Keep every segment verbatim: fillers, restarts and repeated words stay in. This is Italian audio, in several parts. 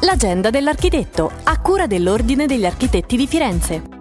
L'Agenda dell'Architetto, a cura dell'Ordine degli Architetti di Firenze.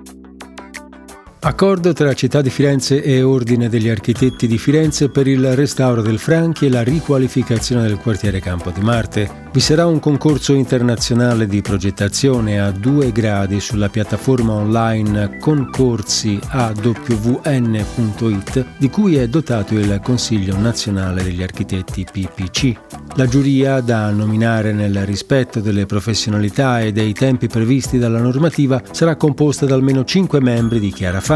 Accordo tra Città di Firenze e Ordine degli Architetti di Firenze per il restauro del Franchi e la riqualificazione del quartiere Campo di Marte. Vi sarà un concorso internazionale di progettazione a due gradi sulla piattaforma online concorsi a w n punto i t, di cui è dotato il Consiglio Nazionale degli Architetti P P C. La giuria, da nominare nel rispetto delle professionalità e dei tempi previsti dalla normativa, sarà composta da almeno cinque membri di chiara fama,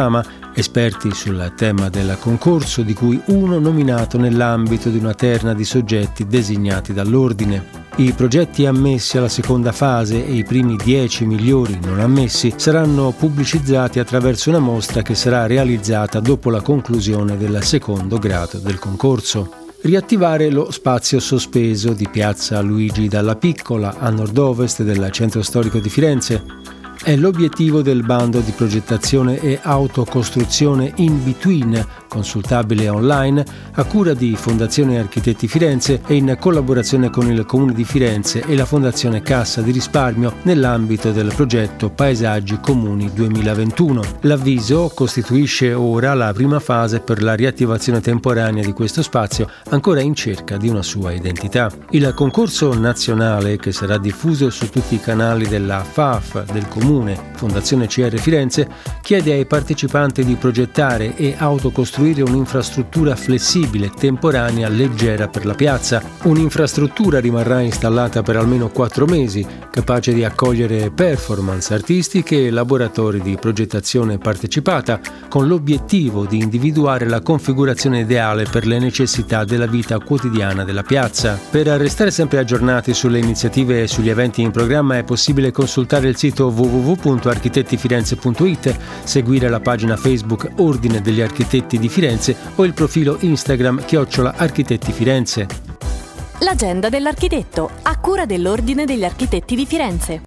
esperti sul tema del concorso, di cui uno nominato nell'ambito di una terna di soggetti designati dall'Ordine. I progetti ammessi alla seconda fase e i primi dieci migliori non ammessi saranno pubblicizzati attraverso una mostra che sarà realizzata dopo la conclusione del secondo grado del concorso. Riattivare lo spazio sospeso di Piazza Luigi Dalla Piccola, a nord-ovest del centro storico di Firenze, è l'obiettivo del bando di progettazione e autocostruzione In Between, consultabile online, a cura di Fondazione Architetti Firenze e in collaborazione con il Comune di Firenze e la Fondazione Cassa di Risparmio, nell'ambito del progetto Paesaggi Comuni duemilaventuno. L'avviso costituisce ora la prima fase per la riattivazione temporanea di questo spazio, ancora in cerca di una sua identità. Il concorso nazionale, che sarà diffuso su tutti i canali della F A F, del Comune, Fondazione C R Firenze, chiede ai partecipanti di progettare e autocostruire un'infrastruttura flessibile, temporanea, leggera per la piazza. Un'infrastruttura rimarrà installata per almeno quattro mesi, capace di accogliere performance artistiche e laboratori di progettazione partecipata, con l'obiettivo di individuare la configurazione ideale per le necessità della vita quotidiana della piazza. Per restare sempre aggiornati sulle iniziative e sugli eventi in programma è possibile consultare il sito w w w punto architettifirenze punto i t, seguire la pagina Facebook Ordine degli Architetti di Firenze o il profilo Instagram chiocciola Architetti Firenze. L'Agenda dell'Architetto, a cura dell'Ordine degli Architetti di Firenze.